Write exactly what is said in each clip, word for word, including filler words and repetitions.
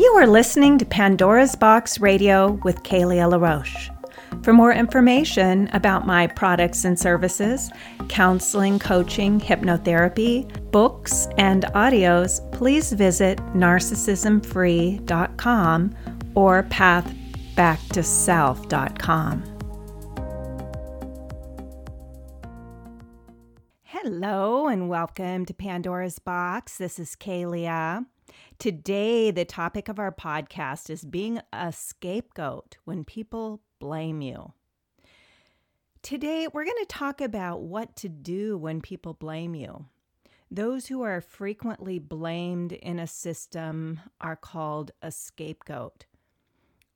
You are listening to Pandora's Box Radio with Kalia LaRoche. For more information about my products and services, counseling, coaching, hypnotherapy, books, and audios, please visit narcissism free dot com or path back to self dot com. Hello and welcome to Pandora's Box. This is Kalia. Today, the topic of our podcast is being a scapegoat when people blame you. Today, we're going to talk about what to do when people blame you. Those who are frequently blamed in a system are called a scapegoat.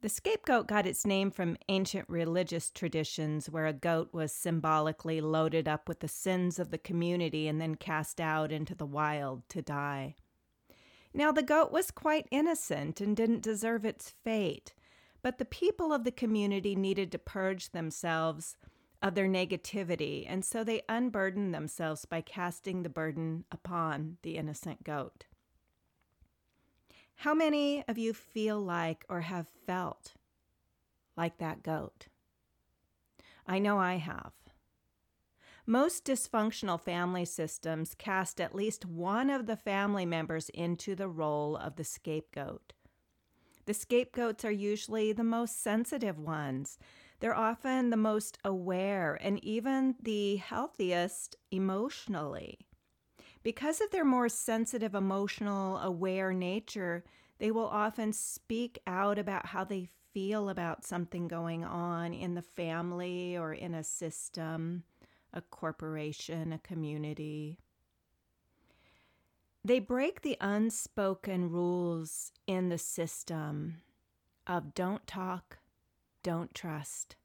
The scapegoat got its name from ancient religious traditions where a goat was symbolically loaded up with the sins of the community and then cast out into the wild to die. Now, the goat was quite innocent and didn't deserve its fate, but the people of the community needed to purge themselves of their negativity, and so they unburdened themselves by casting the burden upon the innocent goat. How many of you feel like or have felt like that goat? I know I have. Most dysfunctional family systems cast at least one of the family members into the role of the scapegoat. The scapegoats are usually the most sensitive ones. They're often the most aware and even the healthiest emotionally. Because of their more sensitive, emotional, aware nature, they will often speak out about how they feel about something going on in the family or in a system, a corporation, a community. They break the unspoken rules in the system of don't talk, don't trust,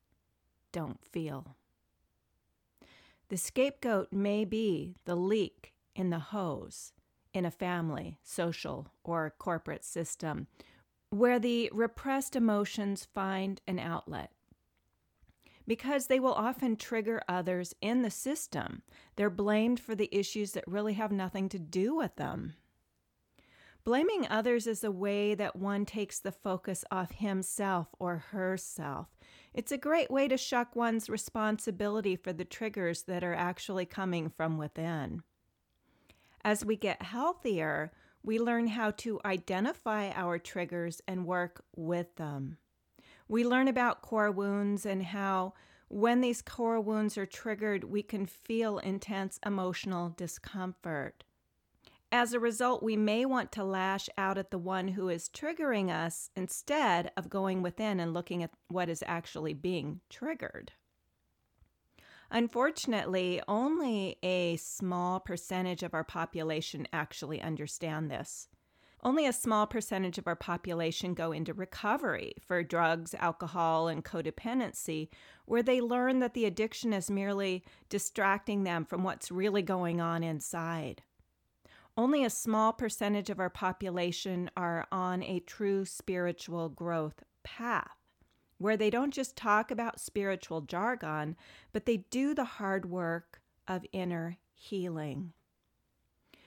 don't feel. The scapegoat may be the leak in the hose in a family, social, or corporate system where the repressed emotions find an outlet. Because they will often trigger others in the system, they're blamed for the issues that really have nothing to do with them. Blaming others is a way that one takes the focus off himself or herself. It's a great way to shuck one's responsibility for the triggers that are actually coming from within. As we get healthier, we learn how to identify our triggers and work with them. We learn about core wounds and how when these core wounds are triggered, we can feel intense emotional discomfort. As a result, we may want to lash out at the one who is triggering us instead of going within and looking at what is actually being triggered. Unfortunately, only a small percentage of our population actually understand this. Only a small percentage of our population go into recovery for drugs, alcohol, and codependency, where they learn that the addiction is merely distracting them from what's really going on inside. Only a small percentage of our population are on a true spiritual growth path, where they don't just talk about spiritual jargon, but they do the hard work of inner healing.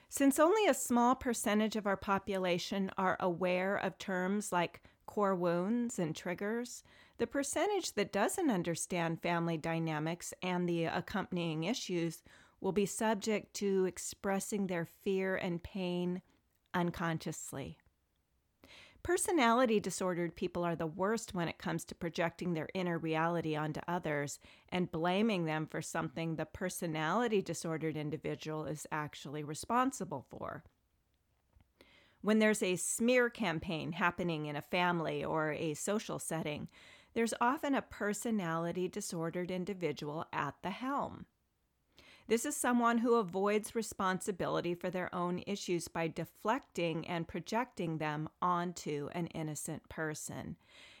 Since only a small percentage of our population are aware of terms like core wounds and triggers, the percentage that doesn't understand family dynamics and the accompanying issues will be subject to expressing their fear and pain unconsciously. Personality disordered people are the worst when it comes to projecting their inner reality onto others and blaming them for something the personality disordered individual is actually responsible for. When there's a smear campaign happening in a family or a social setting, there's often a personality disordered individual at the helm. This is someone who avoids responsibility for their own issues by deflecting and projecting them onto an innocent person.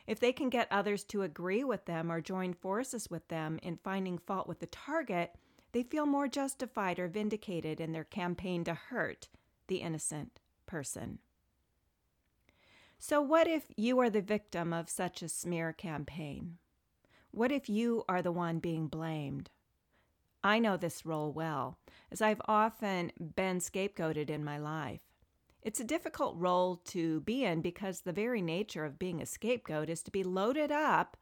If they can get others to agree with them or join forces with them in finding fault with the target, they feel more justified or vindicated in their campaign to hurt the innocent person. So what if you are the victim of such a smear campaign? What if you are the one being blamed? I know this role well, as I've often been scapegoated in my life. It's a difficult role to be in because the very nature of being a scapegoat is to be loaded up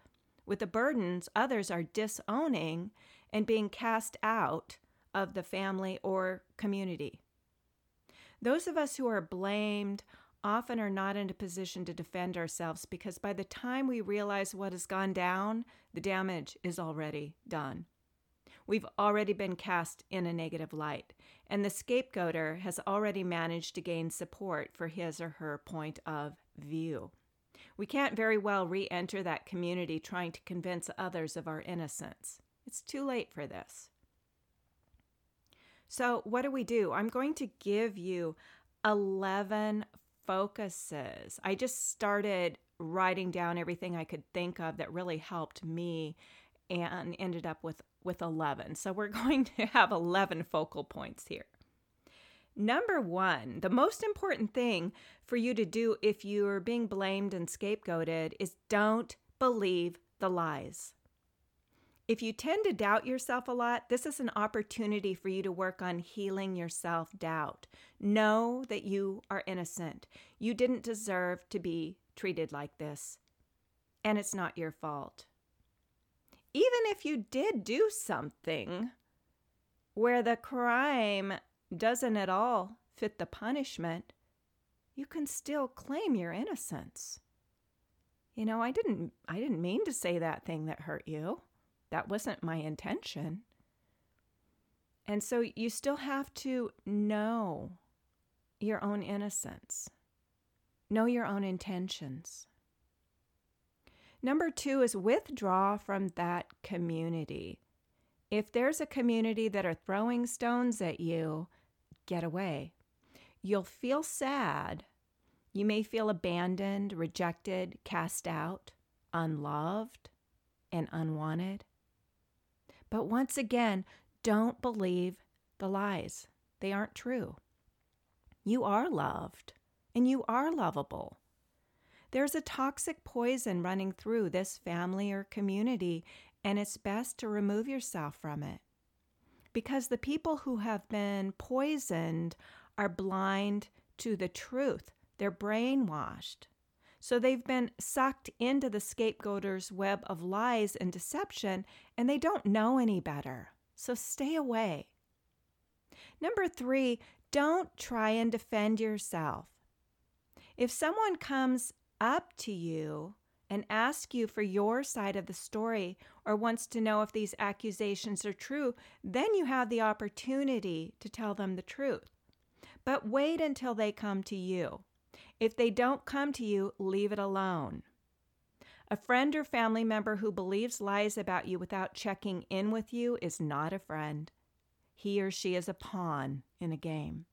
with the burdens others are disowning and being cast out of the family or community. Those of us who are blamed often are not in a position to defend ourselves because by the time we realize what has gone down, the damage is already done. We've already been cast in a negative light, and the scapegoater has already managed to gain support for his or her point of view. We can't very well re-enter that community trying to convince others of our innocence. It's too late for this. So what do we do? I'm going to give you eleven focuses. I just started writing down everything I could think of that really helped me and ended up with, with eleven. So we're going to have eleven focal points here. Number one, the most important thing for you to do if you're being blamed and scapegoated is don't believe the lies. If you tend to doubt yourself a lot, this is an opportunity for you to work on healing your self-doubt. Know that you are innocent. You didn't deserve to be treated like this, and it's not your fault. Even if you did do something where the crime doesn't at all fit the punishment, you can still claim your innocence. You know, I didn't I didn't mean to say that thing that hurt you. That wasn't my intention. And so you still have to know your own innocence. Know your own intentions. Number two is withdraw from that community. If there's a community that are throwing stones at you, get away. You'll feel sad. You may feel abandoned, rejected, cast out, unloved, and unwanted. But once again, don't believe the lies. They aren't true. You are loved, and you are lovable. There's a toxic poison running through this family or community, and it's best to remove yourself from it. Because the people who have been poisoned are blind to the truth. They're brainwashed. So they've been sucked into the scapegoater's web of lies and deception, and they don't know any better. So stay away. Number three, don't try and defend yourself. If someone comes up to you and asks you for your side of the story or wants to know if these accusations are true, then you have the opportunity to tell them the truth. But wait until they come to you. If they don't come to you, leave it alone. A friend or family member who believes lies about you without checking in with you is not a friend. He or she is a pawn in a game.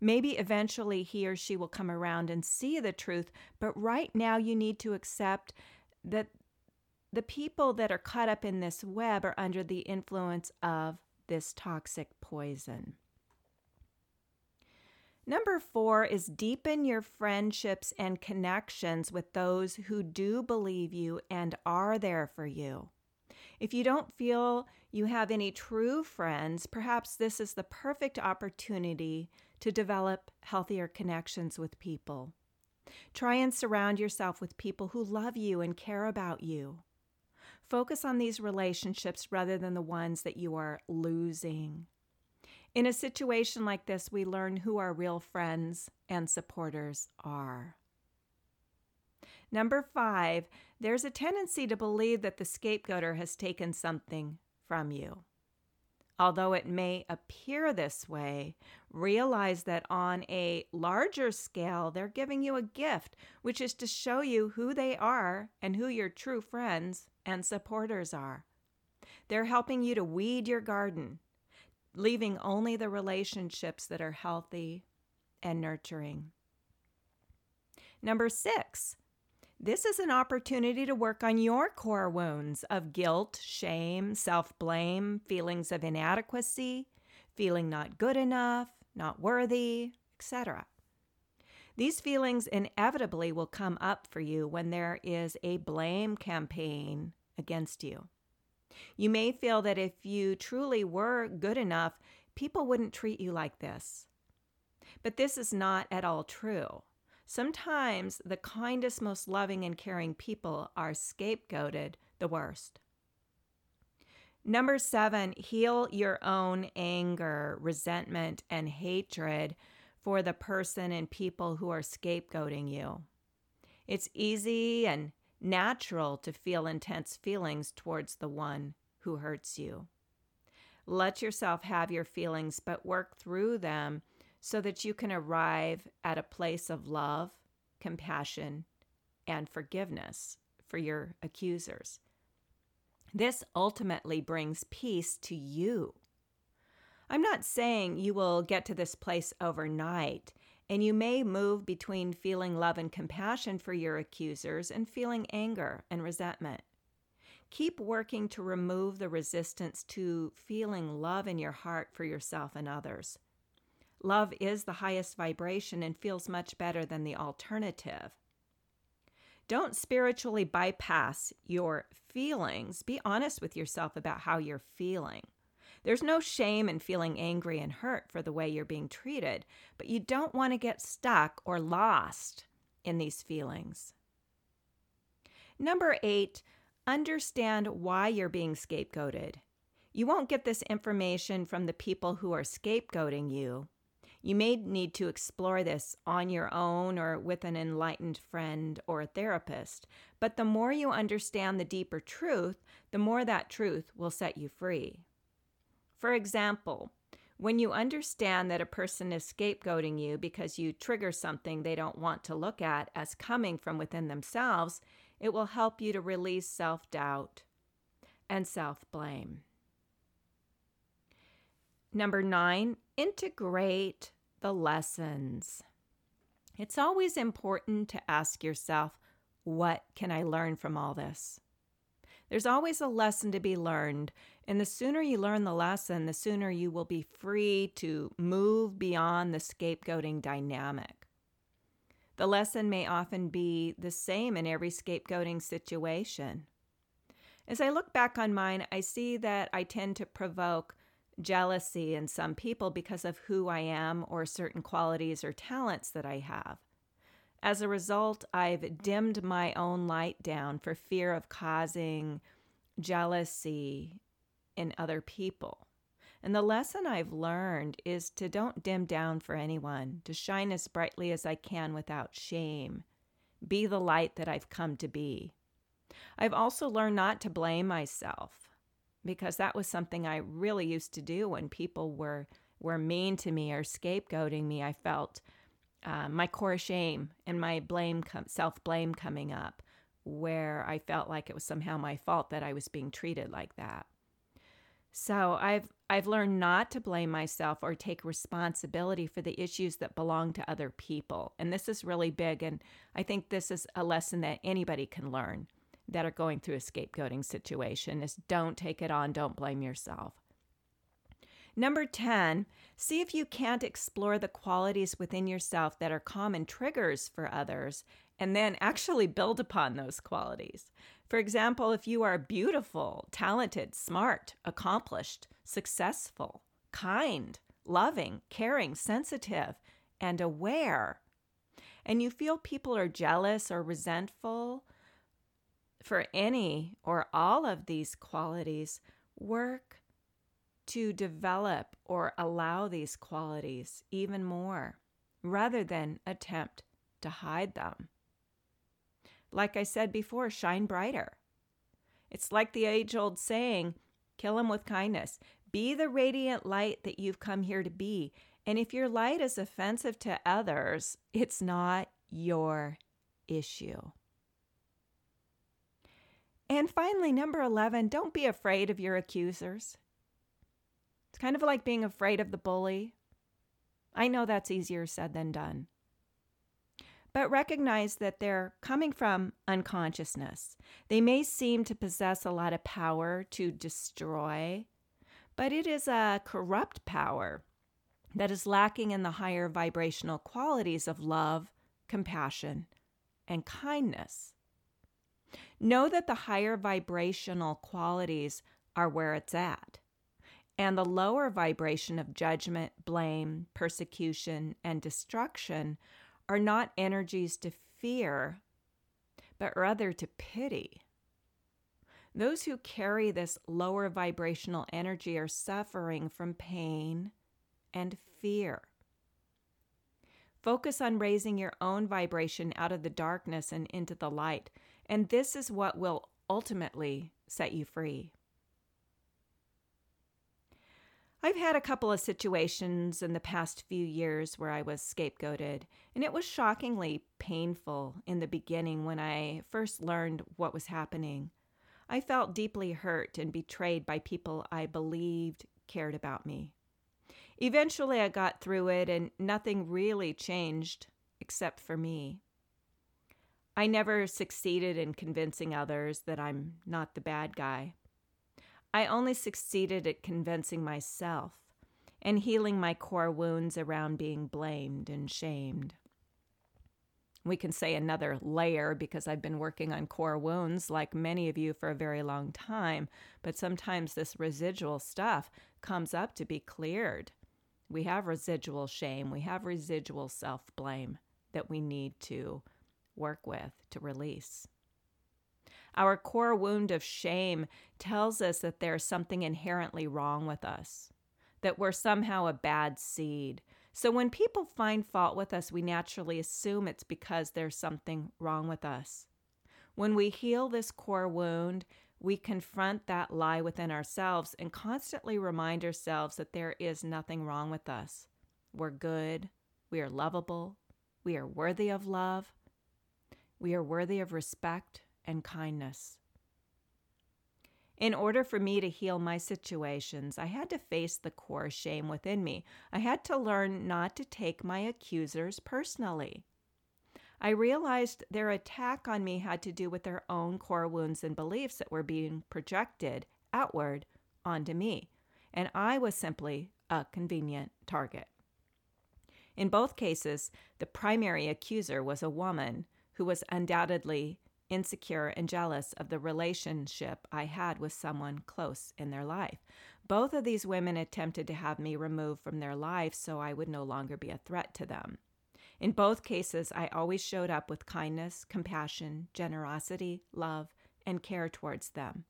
Maybe eventually he or she will come around and see the truth, but right now you need to accept that the people that are caught up in this web are under the influence of this toxic poison. Number four is deepen your friendships and connections with those who do believe you and are there for you. If you don't feel you have any true friends, perhaps this is the perfect opportunity to develop healthier connections with people. Try and surround yourself with people who love you and care about you. Focus on these relationships rather than the ones that you are losing. In a situation like this, we learn who our real friends and supporters are. Number five, there's a tendency to believe that the scapegoater has taken something from you. Although it may appear this way, realize that on a larger scale, they're giving you a gift, which is to show you who they are and who your true friends and supporters are. They're helping you to weed your garden, leaving only the relationships that are healthy and nurturing. Number six, this is an opportunity to work on your core wounds of guilt, shame, self-blame, feelings of inadequacy, feeling not good enough, not worthy, et cetera. These feelings inevitably will come up for you when there is a blame campaign against you. You may feel that if you truly were good enough, people wouldn't treat you like this. But this is not at all true. Sometimes the kindest, most loving, and caring people are scapegoated the worst. Number seven, heal your own anger, resentment, and hatred for the person and people who are scapegoating you. It's easy and natural to feel intense feelings towards the one who hurts you. Let yourself have your feelings, but work through them so that you can arrive at a place of love, compassion, and forgiveness for your accusers. This ultimately brings peace to you. I'm not saying you will get to this place overnight, and you may move between feeling love and compassion for your accusers and feeling anger and resentment. Keep working to remove the resistance to feeling love in your heart for yourself and others. Love is the highest vibration and feels much better than the alternative. Don't spiritually bypass your feelings. Be honest with yourself about how you're feeling. There's no shame in feeling angry and hurt for the way you're being treated, but you don't want to get stuck or lost in these feelings. Number eight, understand why you're being scapegoated. You won't get this information from the people who are scapegoating you. You may need to explore this on your own or with an enlightened friend or a therapist, but the more you understand the deeper truth, the more that truth will set you free. For example, when you understand that a person is scapegoating you because you trigger something they don't want to look at as coming from within themselves, it will help you to release self-doubt and self-blame. Number nine, integrate the lessons. It's always important to ask yourself, what can I learn from all this? There's always a lesson to be learned, and the sooner you learn the lesson, the sooner you will be free to move beyond the scapegoating dynamic. The lesson may often be the same in every scapegoating situation. As I look back on mine, I see that I tend to provoke jealousy in some people because of who I am or certain qualities or talents that I have. As a result, I've dimmed my own light down for fear of causing jealousy in other people. And the lesson I've learned is to don't dim down for anyone, to shine as brightly as I can without shame. Be the light that I've come to be. I've also learned not to blame myself, because that was something I really used to do when people were, were mean to me or scapegoating me. I felt uh, my core shame and my blame, com- self-blame coming up, where I felt like it was somehow my fault that I was being treated like that. So I've I've learned not to blame myself or take responsibility for the issues that belong to other people. And this is really big, and I think this is a lesson that anybody can learn that are going through a scapegoating situation, is don't take it on, don't blame yourself. Number ten, see if you can't explore the qualities within yourself that are common triggers for others, and then actually build upon those qualities. For example, if you are beautiful, talented, smart, accomplished, successful, kind, loving, caring, sensitive, and aware, and you feel people are jealous or resentful for any or all of these qualities, work to develop or allow these qualities even more, rather than attempt to hide them. Like I said before, shine brighter. It's like the age-old saying, kill them with kindness. Be the radiant light that you've come here to be. And if your light is offensive to others, it's not your issue. And finally, number eleven, don't be afraid of your accusers. It's kind of like being afraid of the bully. I know that's easier said than done. But recognize that they're coming from unconsciousness. They may seem to possess a lot of power to destroy, but it is a corrupt power that is lacking in the higher vibrational qualities of love, compassion, and kindness. Know that the higher vibrational qualities are where it's at, and the lower vibration of judgment, blame, persecution, and destruction are not energies to fear, but rather to pity. Those who carry this lower vibrational energy are suffering from pain and fear. Focus on raising your own vibration out of the darkness and into the light, and this is what will ultimately set you free. I've had a couple of situations in the past few years where I was scapegoated, and it was shockingly painful in the beginning when I first learned what was happening. I felt deeply hurt and betrayed by people I believed cared about me. Eventually, I got through it, and nothing really changed except for me. I never succeeded in convincing others that I'm not the bad guy. I only succeeded at convincing myself and healing my core wounds around being blamed and shamed. We can say another layer because I've been working on core wounds like many of you for a very long time, but sometimes this residual stuff comes up to be cleared. We have residual shame, we have residual self-blame that we need to work with to release. Our core wound of shame tells us that there's something inherently wrong with us, that we're somehow a bad seed. So when people find fault with us, we naturally assume it's because there's something wrong with us. When we heal this core wound, we confront that lie within ourselves and constantly remind ourselves that there is nothing wrong with us. We're good, we are lovable, we are worthy of love, we are worthy of respect and kindness. In order for me to heal my situations, I had to face the core shame within me. I had to learn not to take my accusers personally. I realized their attack on me had to do with their own core wounds and beliefs that were being projected outward onto me, and I was simply a convenient target. In both cases, the primary accuser was a woman who was undoubtedly insecure and jealous of the relationship I had with someone close in their life. Both of these women attempted to have me removed from their life so I would no longer be a threat to them. In both cases, I always showed up with kindness, compassion, generosity, love, and care towards them.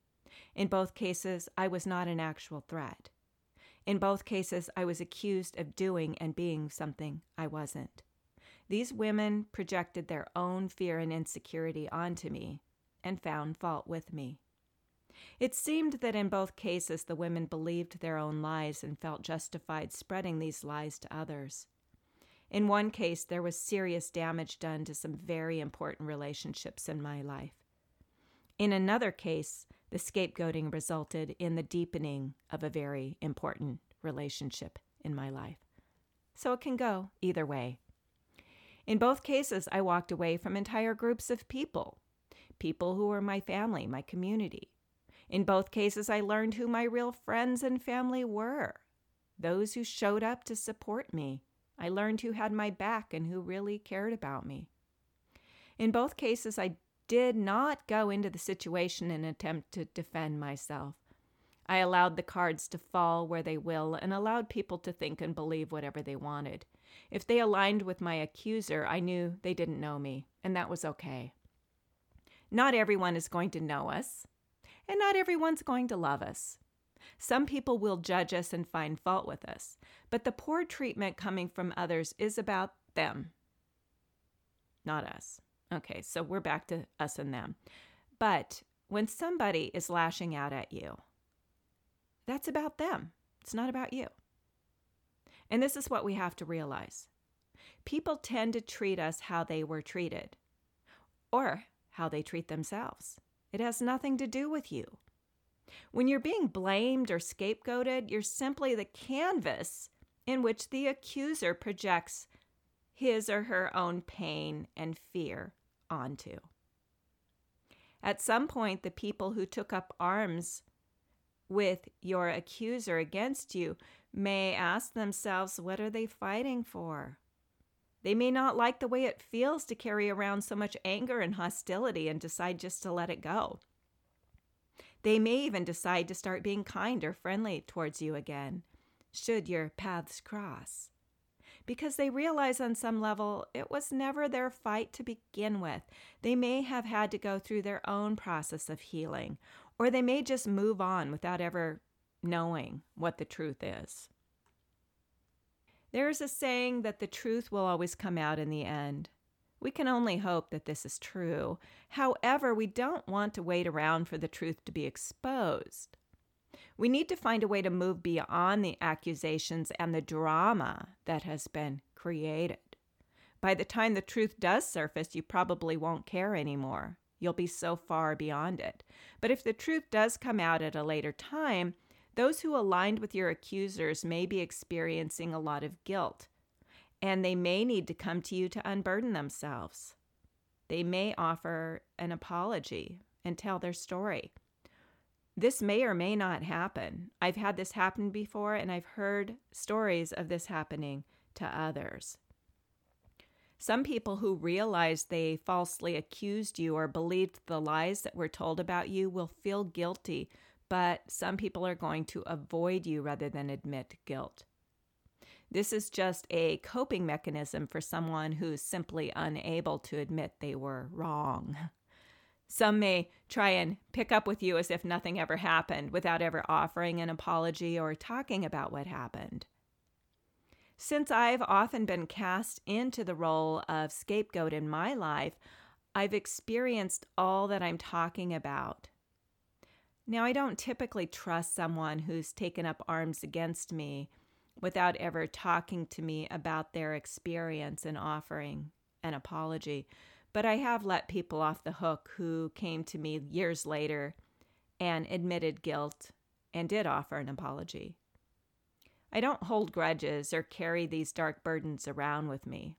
In both cases, I was not an actual threat. In both cases, I was accused of doing and being something I wasn't. These women projected their own fear and insecurity onto me and found fault with me. It seemed that in both cases the women believed their own lies and felt justified spreading these lies to others. In one case, there was serious damage done to some very important relationships in my life. In another case, the scapegoating resulted in the deepening of a very important relationship in my life. So it can go either way. In both cases, I walked away from entire groups of people, people who were my family, my community. In both cases, I learned who my real friends and family were, those who showed up to support me. I learned who had my back and who really cared about me. In both cases, I did not go into the situation in an attempt to defend myself. I allowed the cards to fall where they will and allowed people to think and believe whatever they wanted. If they aligned with my accuser, I knew they didn't know me, and that was okay. Not everyone is going to know us, and not everyone's going to love us. Some people will judge us and find fault with us, but the poor treatment coming from others is about them, not us. Okay, so we're back to us and them. But when somebody is lashing out at you, that's about them. It's not about you. And this is what we have to realize. People tend to treat us how they were treated or how they treat themselves. It has nothing to do with you. When you're being blamed or scapegoated, you're simply the canvas in which the accuser projects his or her own pain and fear onto. At some point, the people who took up arms with your accuser against you may ask themselves, what are they fighting for? They may not like the way it feels to carry around so much anger and hostility and decide just to let it go. They may even decide to start being kind or friendly towards you again, should your paths cross. Because they realize on some level it was never their fight to begin with. They may have had to go through their own process of healing, or they may just move on without ever knowing what the truth is. There is a saying that the truth will always come out in the end. We can only hope that this is true. However, we don't want to wait around for the truth to be exposed. We need to find a way to move beyond the accusations and the drama that has been created. By the time the truth does surface, you probably won't care anymore. You'll be so far beyond it. But if the truth does come out at a later time, those who aligned with your accusers may be experiencing a lot of guilt, and they may need to come to you to unburden themselves. They may offer an apology and tell their story. This may or may not happen. I've had this happen before, and I've heard stories of this happening to others. Some people who realize they falsely accused you or believed the lies that were told about you will feel guilty, but some people are going to avoid you rather than admit guilt. This is just a coping mechanism for someone who's simply unable to admit they were wrong. Some may try and pick up with you as if nothing ever happened without ever offering an apology or talking about what happened. Since I've often been cast into the role of scapegoat in my life, I've experienced all that I'm talking about. Now, I don't typically trust someone who's taken up arms against me without ever talking to me about their experience and offering an apology. But I have let people off the hook who came to me years later and admitted guilt and did offer an apology. I don't hold grudges or carry these dark burdens around with me.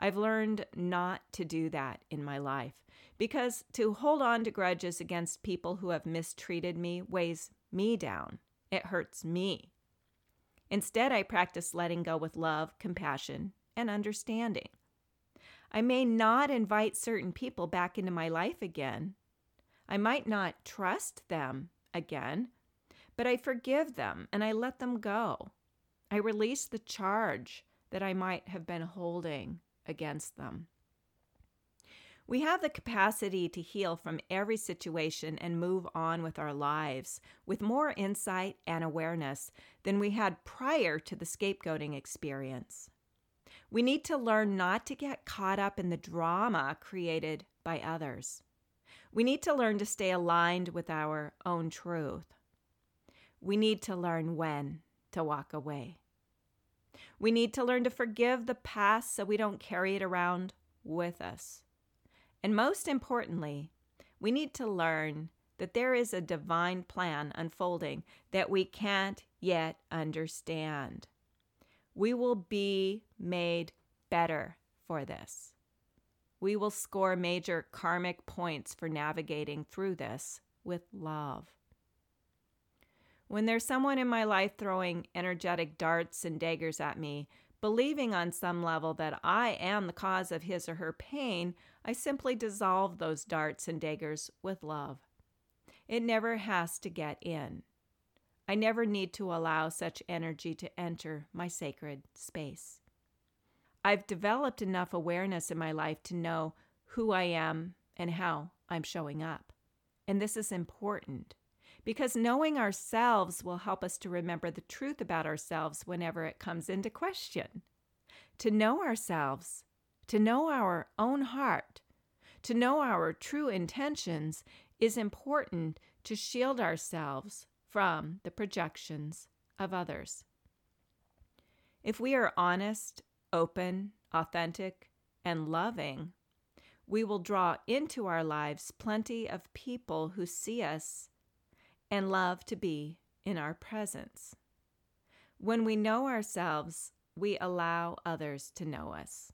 I've learned not to do that in my life, because to hold on to grudges against people who have mistreated me weighs me down. It hurts me. Instead, I practice letting go with love, compassion, and understanding. I may not invite certain people back into my life again. I might not trust them again, but I forgive them and I let them go. I release the charge that I might have been holding against them. We have the capacity to heal from every situation and move on with our lives with more insight and awareness than we had prior to the scapegoating experience. We need to learn not to get caught up in the drama created by others. We need to learn to stay aligned with our own truth. We need to learn when to walk away. We need to learn to forgive the past so we don't carry it around with us. And most importantly, we need to learn that there is a divine plan unfolding that we can't yet understand. We will be made better for this. We will score major karmic points for navigating through this with love. When there's someone in my life throwing energetic darts and daggers at me, believing on some level that I am the cause of his or her pain, I simply dissolve those darts and daggers with love. It never has to get in. I never need to allow such energy to enter my sacred space. I've developed enough awareness in my life to know who I am and how I'm showing up. And this is important because knowing ourselves will help us to remember the truth about ourselves whenever it comes into question. To know ourselves, to know our own heart, to know our true intentions is important to shield ourselves from the projections of others. If we are honest, open, authentic, and loving, we will draw into our lives plenty of people who see us and love to be in our presence. When we know ourselves, we allow others to know us.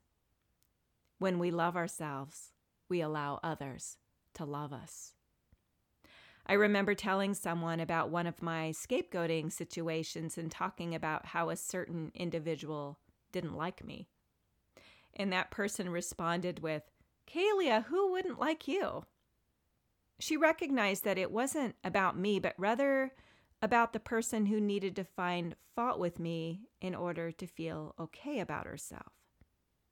When we love ourselves, we allow others to love us. I remember telling someone about one of my scapegoating situations and talking about how a certain individual didn't like me. And that person responded with, "Kalia, who wouldn't like you?" She recognized that it wasn't about me, but rather about the person who needed to find fault with me in order to feel okay about herself.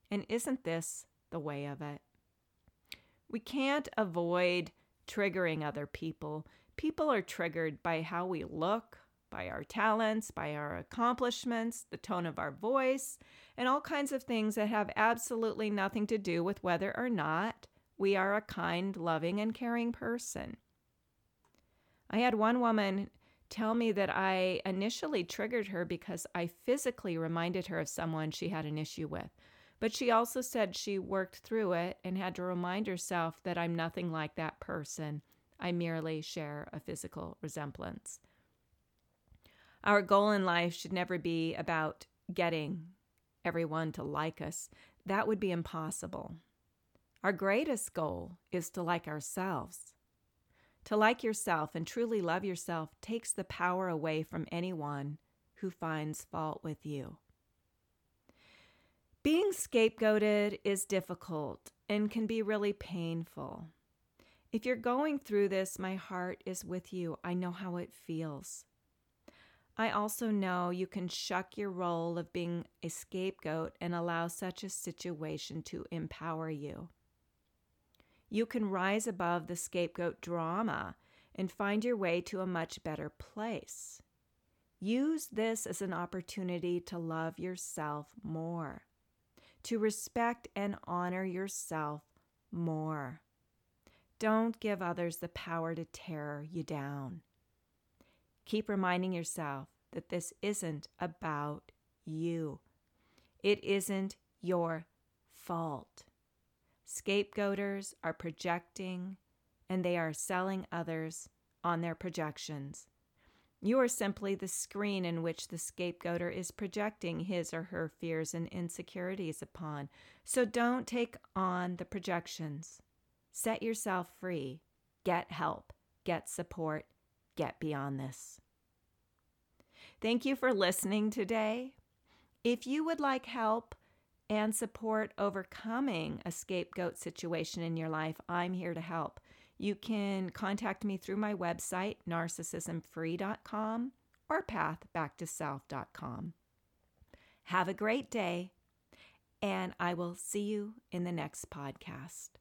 And isn't this the way of it? We can't avoid triggering other people. People are triggered by how we look, by our talents, by our accomplishments, the tone of our voice, and all kinds of things that have absolutely nothing to do with whether or not we are a kind, loving, and caring person. I had one woman tell me that I initially triggered her because I physically reminded her of someone she had an issue with. But she also said she worked through it and had to remind herself that I'm nothing like that person. I merely share a physical resemblance. Our goal in life should never be about getting everyone to like us. That would be impossible. Our greatest goal is to like ourselves. To like yourself and truly love yourself takes the power away from anyone who finds fault with you. Being scapegoated is difficult and can be really painful. If you're going through this, my heart is with you. I know how it feels. I also know you can shuck your role of being a scapegoat and allow such a situation to empower you. You can rise above the scapegoat drama and find your way to a much better place. Use this as an opportunity to love yourself more, to respect and honor yourself more. Don't give others the power to tear you down. Keep reminding yourself that this isn't about you. It isn't your fault. Scapegoaters are projecting, and they are selling others on their projections. You are simply the screen in which the scapegoater is projecting his or her fears and insecurities upon. So don't take on the projections. Set yourself free. Get help. Get support. Get beyond this. Thank you for listening today. If you would like help and support overcoming a scapegoat situation in your life, I'm here to help. You can contact me through my website, narcissism free dot com, or path back to self dot com. Have a great day, and I will see you in the next podcast.